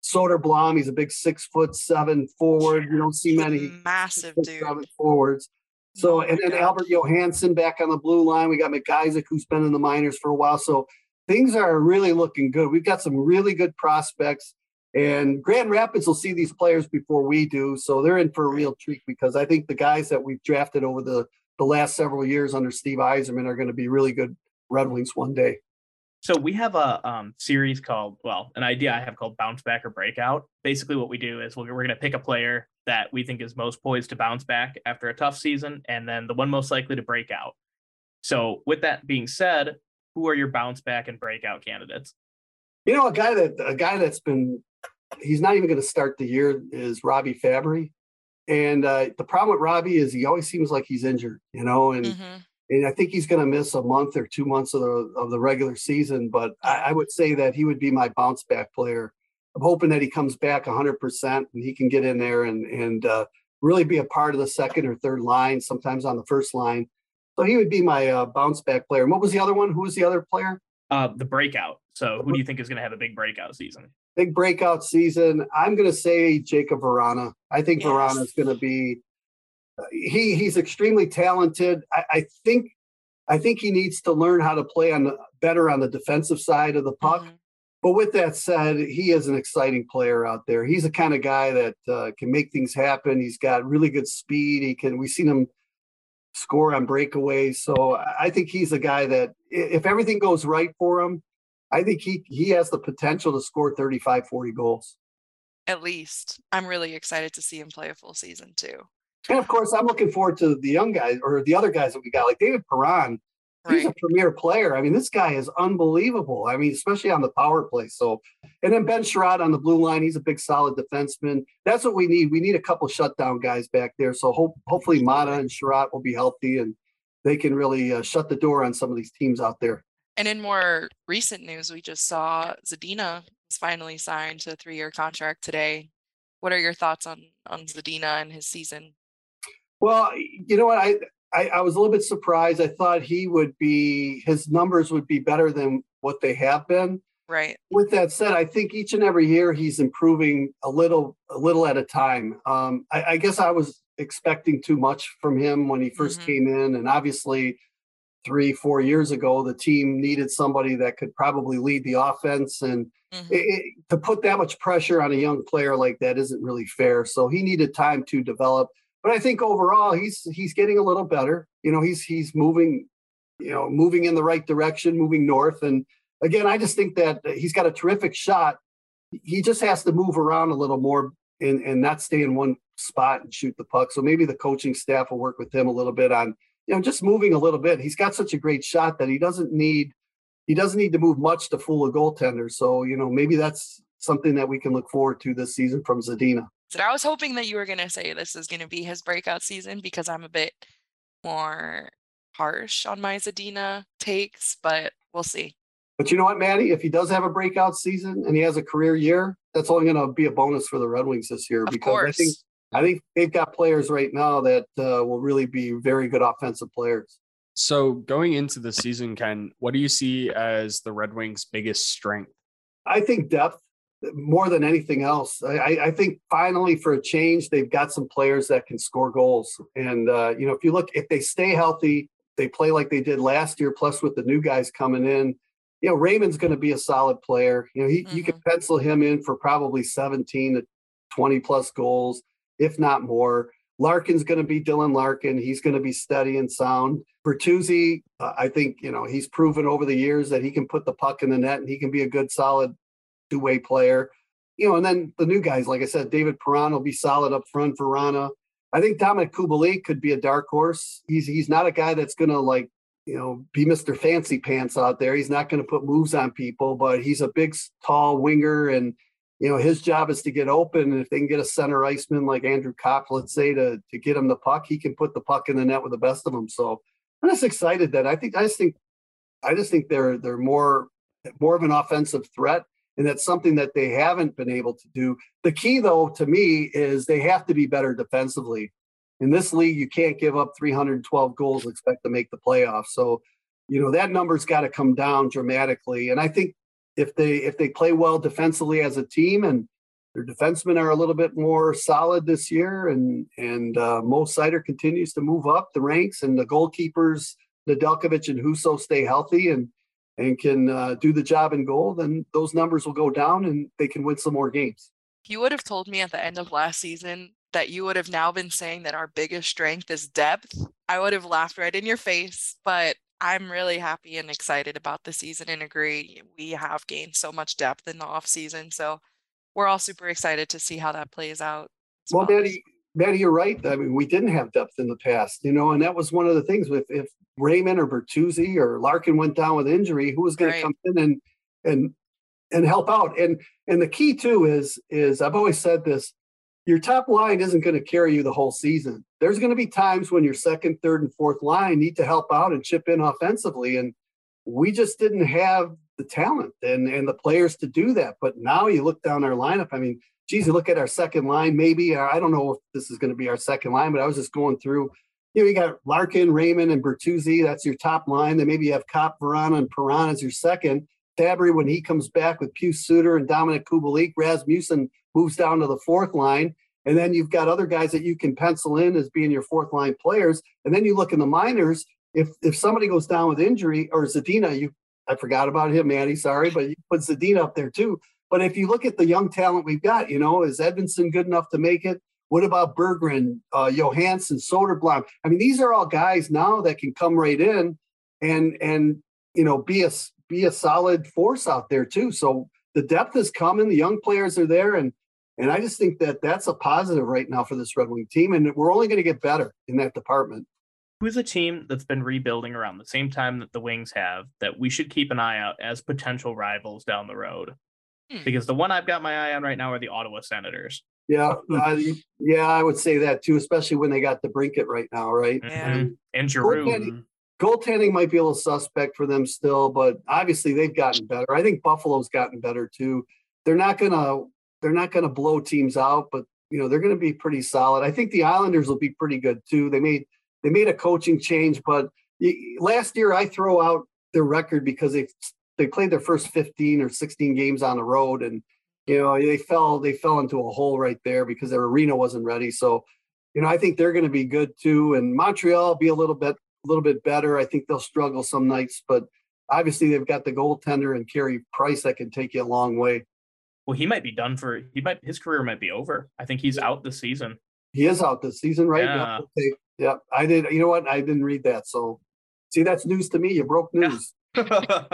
Soderblom, he's a big 6'7" forward. You don't see many massive dude forwards. So, then Albert Johansson back on the blue line. We got McIsaac, who's been in the minors for a while. So things are really looking good. We've got some really good prospects, and Grand Rapids will see these players before we do. So they're in for a real treat because I think the guys that we've drafted over the last several years under Steve Yzerman are going to be really good Red Wings one day. So we have a series called Bounce Back or Breakout. Basically what we do is we're going to pick a player that we think is most poised to bounce back after a tough season and then the one most likely to break out. So with that being said, who are your bounce back and breakout candidates? You know, he's not even going to start the year is Robbie Fabry. And the problem with Robbie is he always seems like he's injured, And I think he's going to miss a month or 2 months of the regular season, but I would say that he would be my bounce back player. I'm hoping that he comes back 100% and he can get in there and really be a part of the second or third line, sometimes on the first line. So he would be my bounce back player. And what was the other one? Who was the other player? The breakout. So who do you think is going to have a big breakout season? Big breakout season. I'm going to say Jakub Vrána. I think Vrána is going to be. He's extremely talented. I think he needs to learn how to play better on the defensive side of the puck. Mm-hmm. But with that said, he is an exciting player out there. He's the kind of guy that can make things happen. He's got really good speed. We've seen him score on breakaways. So I think he's a guy that if everything goes right for him, I think he has the potential to score 35, 40 goals. At least. I'm really excited to see him play a full season too. And, of course, I'm looking forward to the young guys or the other guys that we got, like David Perron. He's a premier player. I mean, this guy is unbelievable. I mean, especially on the power play. So, and then Ben Chiarot on the blue line. He's a big, solid defenseman. That's what we need. We need a couple shutdown guys back there. So hopefully Määttä and Chiarot will be healthy and they can really shut the door on some of these teams out there. And in more recent news, we just saw Zadina is finally signed to a 3-year contract today. What are your thoughts on Zadina and his season? Well, you know what, I was a little bit surprised. I thought his numbers would be better than what they have been. Right. With that said, I think each and every year he's improving a little at a time. I guess I was expecting too much from him when he first came in, and obviously 3-4 years ago, the team needed somebody that could probably lead the offense, and to put that much pressure on a young player like that isn't really fair. So he needed time to develop. But I think overall he's getting a little better. You know, he's moving in the right direction, moving north. And again, I just think that he's got a terrific shot. He just has to move around a little more and not stay in one spot and shoot the puck. So maybe the coaching staff will work with him a little bit on, you know, just moving a little bit. He's got such a great shot that he doesn't need to move much to fool a goaltender. So, you know, maybe that's something that we can look forward to this season from Zadina. So I was hoping that you were going to say this is going to be his breakout season, because I'm a bit more harsh on my Zadina takes, but we'll see. But you know what, Maddie, if he does have a breakout season and he has a career year, that's only going to be a bonus for the Red Wings this year, because I think they've got players right now that will really be very good offensive players. So going into the season, Ken, what do you see as the Red Wings' biggest strength? I think depth. More than anything else, I think finally for a change, they've got some players that can score goals. And, you know, if they stay healthy, they play like they did last year, plus with the new guys coming in, you know, Raymond's going to be a solid player. You know, you can pencil him in for probably 17 to 20 plus goals, if not more. Larkin's going to be Dylan Larkin. He's going to be steady and sound. Bertuzzi, I think, you know, he's proven over the years that he can put the puck in the net and he can be a good, solid two-way player, you know. And then the new guys, like I said, David Perron will be solid up front. Vrána, I think Dominik Kubalik could be a dark horse. He's not a guy that's going to, like, you know, be Mr. Fancy Pants out there. He's not going to put moves on people, but he's a big, tall winger, and you know his job is to get open. And if they can get a center iceman like Andrew Copp, let's say, to get him the puck, he can put the puck in the net with the best of them. So I'm just excited that I just think they're more of an offensive threat. And that's something that they haven't been able to do. The key, though, to me, is they have to be better defensively. In this league, you can't give up 312 goals and expect to make the playoffs. So, you know, that number's got to come down dramatically. And I think if they play well defensively as a team, and their defensemen are a little bit more solid this year, and Mo Seider continues to move up the ranks, and the goalkeepers, Nedeljkovic and Husso, stay healthy and can do the job in goal, then those numbers will go down and they can win some more games. You would have told me at the end of last season that you would have now been saying that our biggest strength is depth, I would have laughed right in your face. But I'm really happy and excited about the season and agree. We have gained so much depth in the offseason. So we're all super excited to see how that plays out. Well, Maddie, you're right. I mean, we didn't have depth in the past, you know, and that was one of the things with if Raymond or Bertuzzi or Larkin went down with injury, who was going to come in and help out? And the key too is I've always said this: your top line isn't going to carry you the whole season. There's going to be times when your second, third, and fourth line need to help out and chip in offensively, and we just didn't have the talent and the players to do that. But now you look down our lineup. I mean, geez, you look at our second line, maybe. I don't know if this is going to be our second line, but I was just going through, you know, you got Larkin, Raymond, and Bertuzzi. That's your top line. Then maybe you have Copp, Vrána, and Perron as your second. Fabry, when he comes back with Pius Suter and Dominik Kubalik, Rasmussen moves down to the fourth line. And then you've got other guys that you can pencil in as being your fourth line players. And then you look in the minors, if somebody goes down with injury, or Zadina, I forgot about him, Maddie, sorry, but you put Zadina up there too. But if you look at the young talent we've got, you know, is Edvinson good enough to make it? What about Berggren, Johansson, Soderblom? I mean, these are all guys now that can come right in and you know, be a solid force out there too. So the depth is coming, the young players are there, and I just think that that's a positive right now for this Red Wing team, and we're only going to get better in that department. Who's a team that's been rebuilding around the same time that the Wings have that we should keep an eye out as potential rivals down the road? Because the one I've got my eye on right now are the Ottawa Senators. Yeah, I would say that too, especially when they got the Brinkett right now, right? Yeah. And Giroux. Goaltending might be a little suspect for them still, but obviously they've gotten better. I think Buffalo's gotten better too. They're not going to they're not going to blow teams out, but you know, they're going to be pretty solid. I think the Islanders will be pretty good too. They made a coaching change, but last year I throw out their record because they played their first 15 or 16 games on the road. And, you know, they fell into a hole right there because their arena wasn't ready. So, you know, I think they're going to be good too. And Montreal will be a little bit better. I think they'll struggle some nights, but obviously they've got the goaltender and Carey Price that can take you a long way. Well, he might be done for. His career might be over. I think he's out this season. He is out this season, right? Yeah. Okay. Yeah. I did. You know what? I didn't read that. So, see, that's news to me. You broke news. Wow,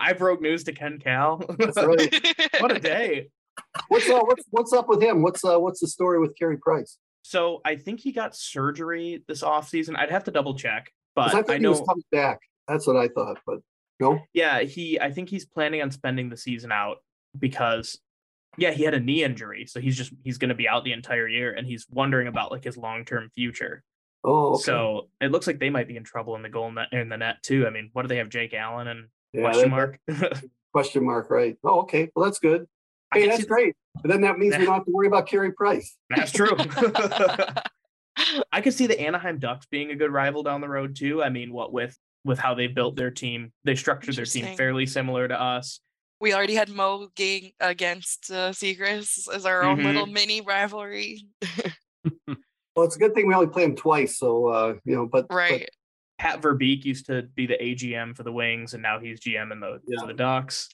I broke news to Ken Cal. That's right. What a day. What's up with him? What's the story with Carey Price? So I think he got surgery this offseason. I'd have to double check, but I know he was coming back. That's what I thought, but no. Yeah, I think he's planning on spending the season out because, yeah, he had a knee injury, so he's going to be out the entire year, and he's wondering about like his long-term future. Oh, okay. So it looks like they might be in trouble in the goal net, in the net too. I mean, what do they have? Jake Allen and question mark? Question mark, right? Oh, okay. Well, that's good. Hey, that's great. But then that means we don't have to worry about Carey Price. That's true. I could see the Anaheim Ducks being a good rival down the road too. I mean, what with how they built their team, they structured their team fairly similar to us. We already had Mo game against Zegras as our own little mini rivalry. Well, it's a good thing we only play him twice. So, right. But Pat Verbeek used to be the AGM for the Wings, and now he's GM in the Ducks.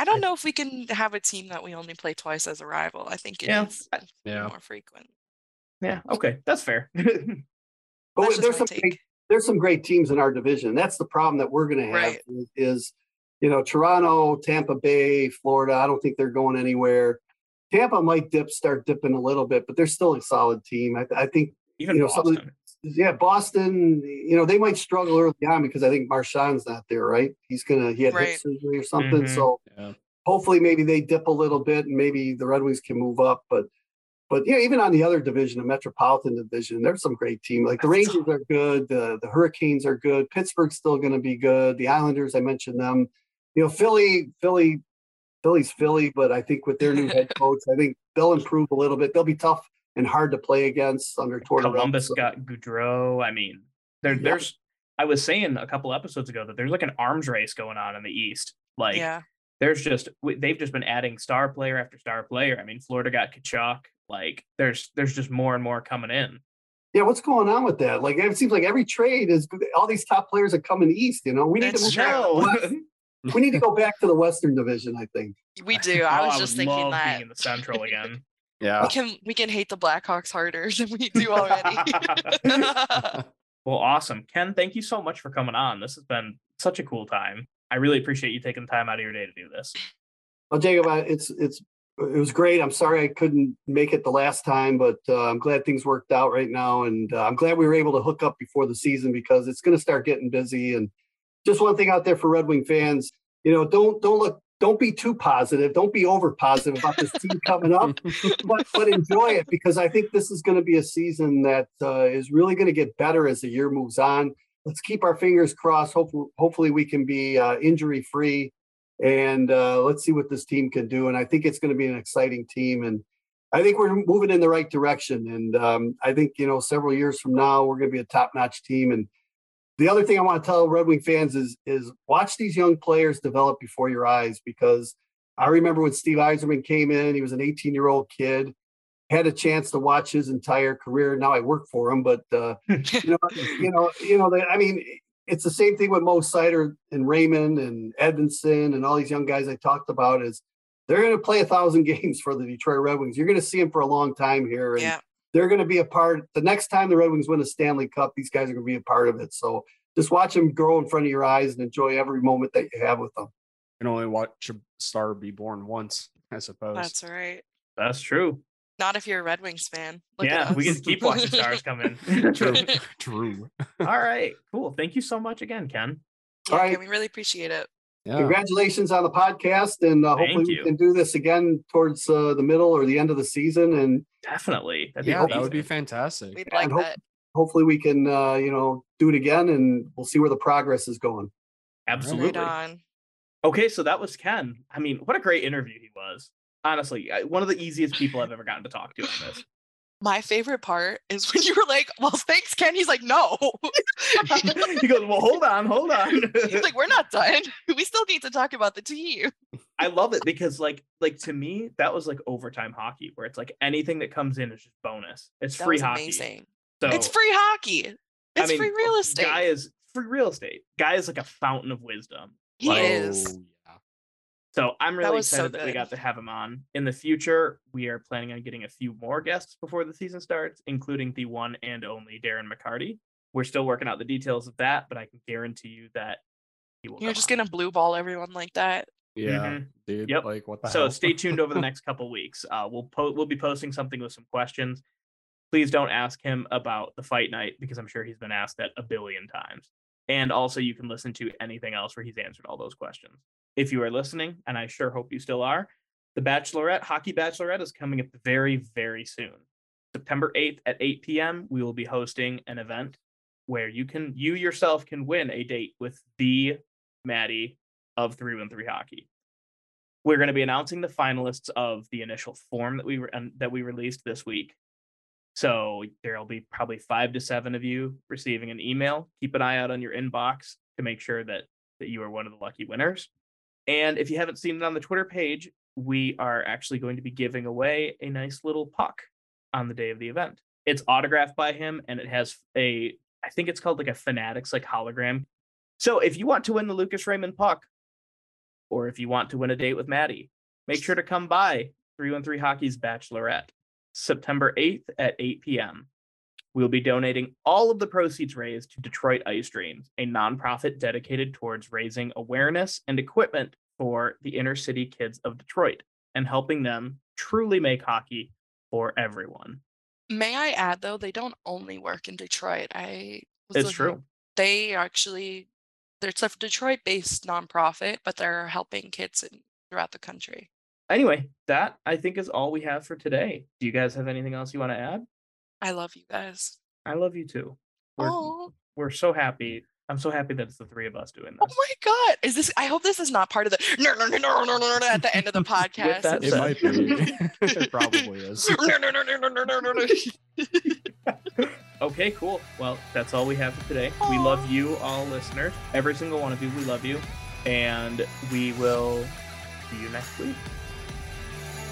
I don't know if we can have a team that we only play twice as a rival. I think it's more frequent. Yeah. Okay. That's fair. But there's some great teams in our division. That's the problem that we're going to have is, you know, Toronto, Tampa Bay, Florida. I don't think they're going anywhere. Tampa might start dipping a little bit, but they're still a solid team. I think even Boston. Boston. You know, they might struggle early on because I think Marchand's not there, right? He had hip surgery or something. So hopefully, maybe they dip a little bit, and maybe the Red Wings can move up. But yeah, even on the other division, the Metropolitan Division, there's some great teams. Like the Rangers are good, the Hurricanes are good, Pittsburgh's still going to be good. The Islanders, I mentioned them. You know, Philly's Philly, but I think with their new head coach, I think they'll improve a little bit. They'll be tough and hard to play against under Tortorella. Columbus got Goudreau. I mean, there's. I was saying a couple episodes ago that there's like an arms race going on in the East. Like, they've just been adding star player after star player. I mean, Florida got Kachuk. Like, there's just more and more coming in. Yeah, what's going on with that? Like, it seems like every trade is all these top players are coming East. You know, we need to go back to the Western Division, I think. We do. I was thinking that. Being in the Central again. Yeah. We can hate the Blackhawks harder than we do already. Well, awesome. Ken, thank you so much for coming on. This has been such a cool time. I really appreciate you taking time out of your day to do this. Well, Jacob, it was great. I'm sorry I couldn't make it the last time, but I'm glad things worked out right now. And I'm glad we were able to hook up before the season because it's going to start getting busy. And just one thing out there for Red Wing fans, you know, don't be too positive. Don't be over positive about this team coming up, but enjoy it because I think this is going to be a season that is really going to get better as the year moves on. Let's keep our fingers crossed. Hopefully we can be injury free and let's see what this team can do. And I think it's going to be an exciting team. And I think we're moving in the right direction. And I think, you know, several years from now, we're going to be a top-notch team. And the other thing I want to tell Red Wing fans is watch these young players develop before your eyes, because I remember when Steve Yzerman came in, he was an 18-year-old kid, had a chance to watch his entire career. Now I work for him, but I mean, it's the same thing with Mo Seider and Raymond and Edvinson and all these young guys I talked about. Is they're going to play 1,000 games for the Detroit Red Wings. You're going to see them for a long time here. And they're going to be a part. The next time the Red Wings win a Stanley Cup, these guys are going to be a part of it. So just watch them grow in front of your eyes and enjoy every moment that you have with them. You can only watch a star be born once, I suppose. That's right. That's true. Not if you're a Red Wings fan. We can keep watching stars come in. True. All right. Cool. Thank you so much again, Ken. Yeah, all right. Ken, we really appreciate it. Yeah. Congratulations on the podcast, and hopefully we can do this again towards the middle or the end of the season. And definitely, that would be fantastic. We'd like that. Hopefully, we can do it again, and we'll see where the progress is going. Absolutely. Right on. Okay, so that was Ken. I mean, what a great interview he was. honestly, one of the easiest people I've ever gotten to talk to on this. My favorite part is when you were like, well, thanks, Ken. He's like, no. He goes, well, hold on. He's like, we're not done. We still need to talk about the team. I love it because like to me, that was like overtime hockey where it's like anything that comes in is just bonus. It's that free hockey. Amazing. So, it's free hockey. It's free real estate. Guy is free real estate. Guy is like a fountain of wisdom. He is. Yeah. So I'm really excited that we got to have him on. In the future, we are planning on getting a few more guests before the season starts, including the one and only Darren McCarty. We're still working out the details of that, but I can guarantee you that he will. You're just going to blue ball everyone like that. Yeah, mm-hmm. Dude. Yep. Like, what the hell? So stay tuned over the next couple weeks. We'll be posting something with some questions. Please don't ask him about the fight night because I'm sure he's been asked that a billion times. And also you can listen to anything else where he's answered all those questions. If you are listening, and I sure hope you still are, the Bachelorette, Hockey Bachelorette is coming up very, very soon. September 8th at 8 p.m., we will be hosting an event where you yourself can win a date with the Maddie of 313 Hockey. We're going to be announcing the finalists of the initial form that we released this week. So there'll be probably 5 to 7 of you receiving an email. Keep an eye out on your inbox to make sure that you are one of the lucky winners. And if you haven't seen it on the Twitter page, we are actually going to be giving away a nice little puck on the day of the event. It's autographed by him, and it has I think it's called like a Fanatics like hologram. So if you want to win the Lucas Raymond puck, or if you want to win a date with Maddie, make sure to come by 313 Hockey's Bachelorette, September 8th at 8 p.m. We'll be donating all of the proceeds raised to Detroit Ice Dreams, a nonprofit dedicated towards raising awareness and equipment for the inner city kids of Detroit and helping them truly make hockey for everyone. May I add, though, they don't only work in Detroit. It's true. They're a Detroit-based nonprofit, but they're helping kids throughout the country. Anyway, that, I think, is all we have for today. Do you guys have anything else you want to add? I love you guys. I love you too. We're so happy. I'm so happy that it's the three of us doing this. Oh my God. I hope this is not part of the no at the end of the podcast. That it might be. It probably is. Okay, cool. Well, that's all we have for today. Aww. We love you all, listeners. Every single one of you, we love you. And we will see you next week.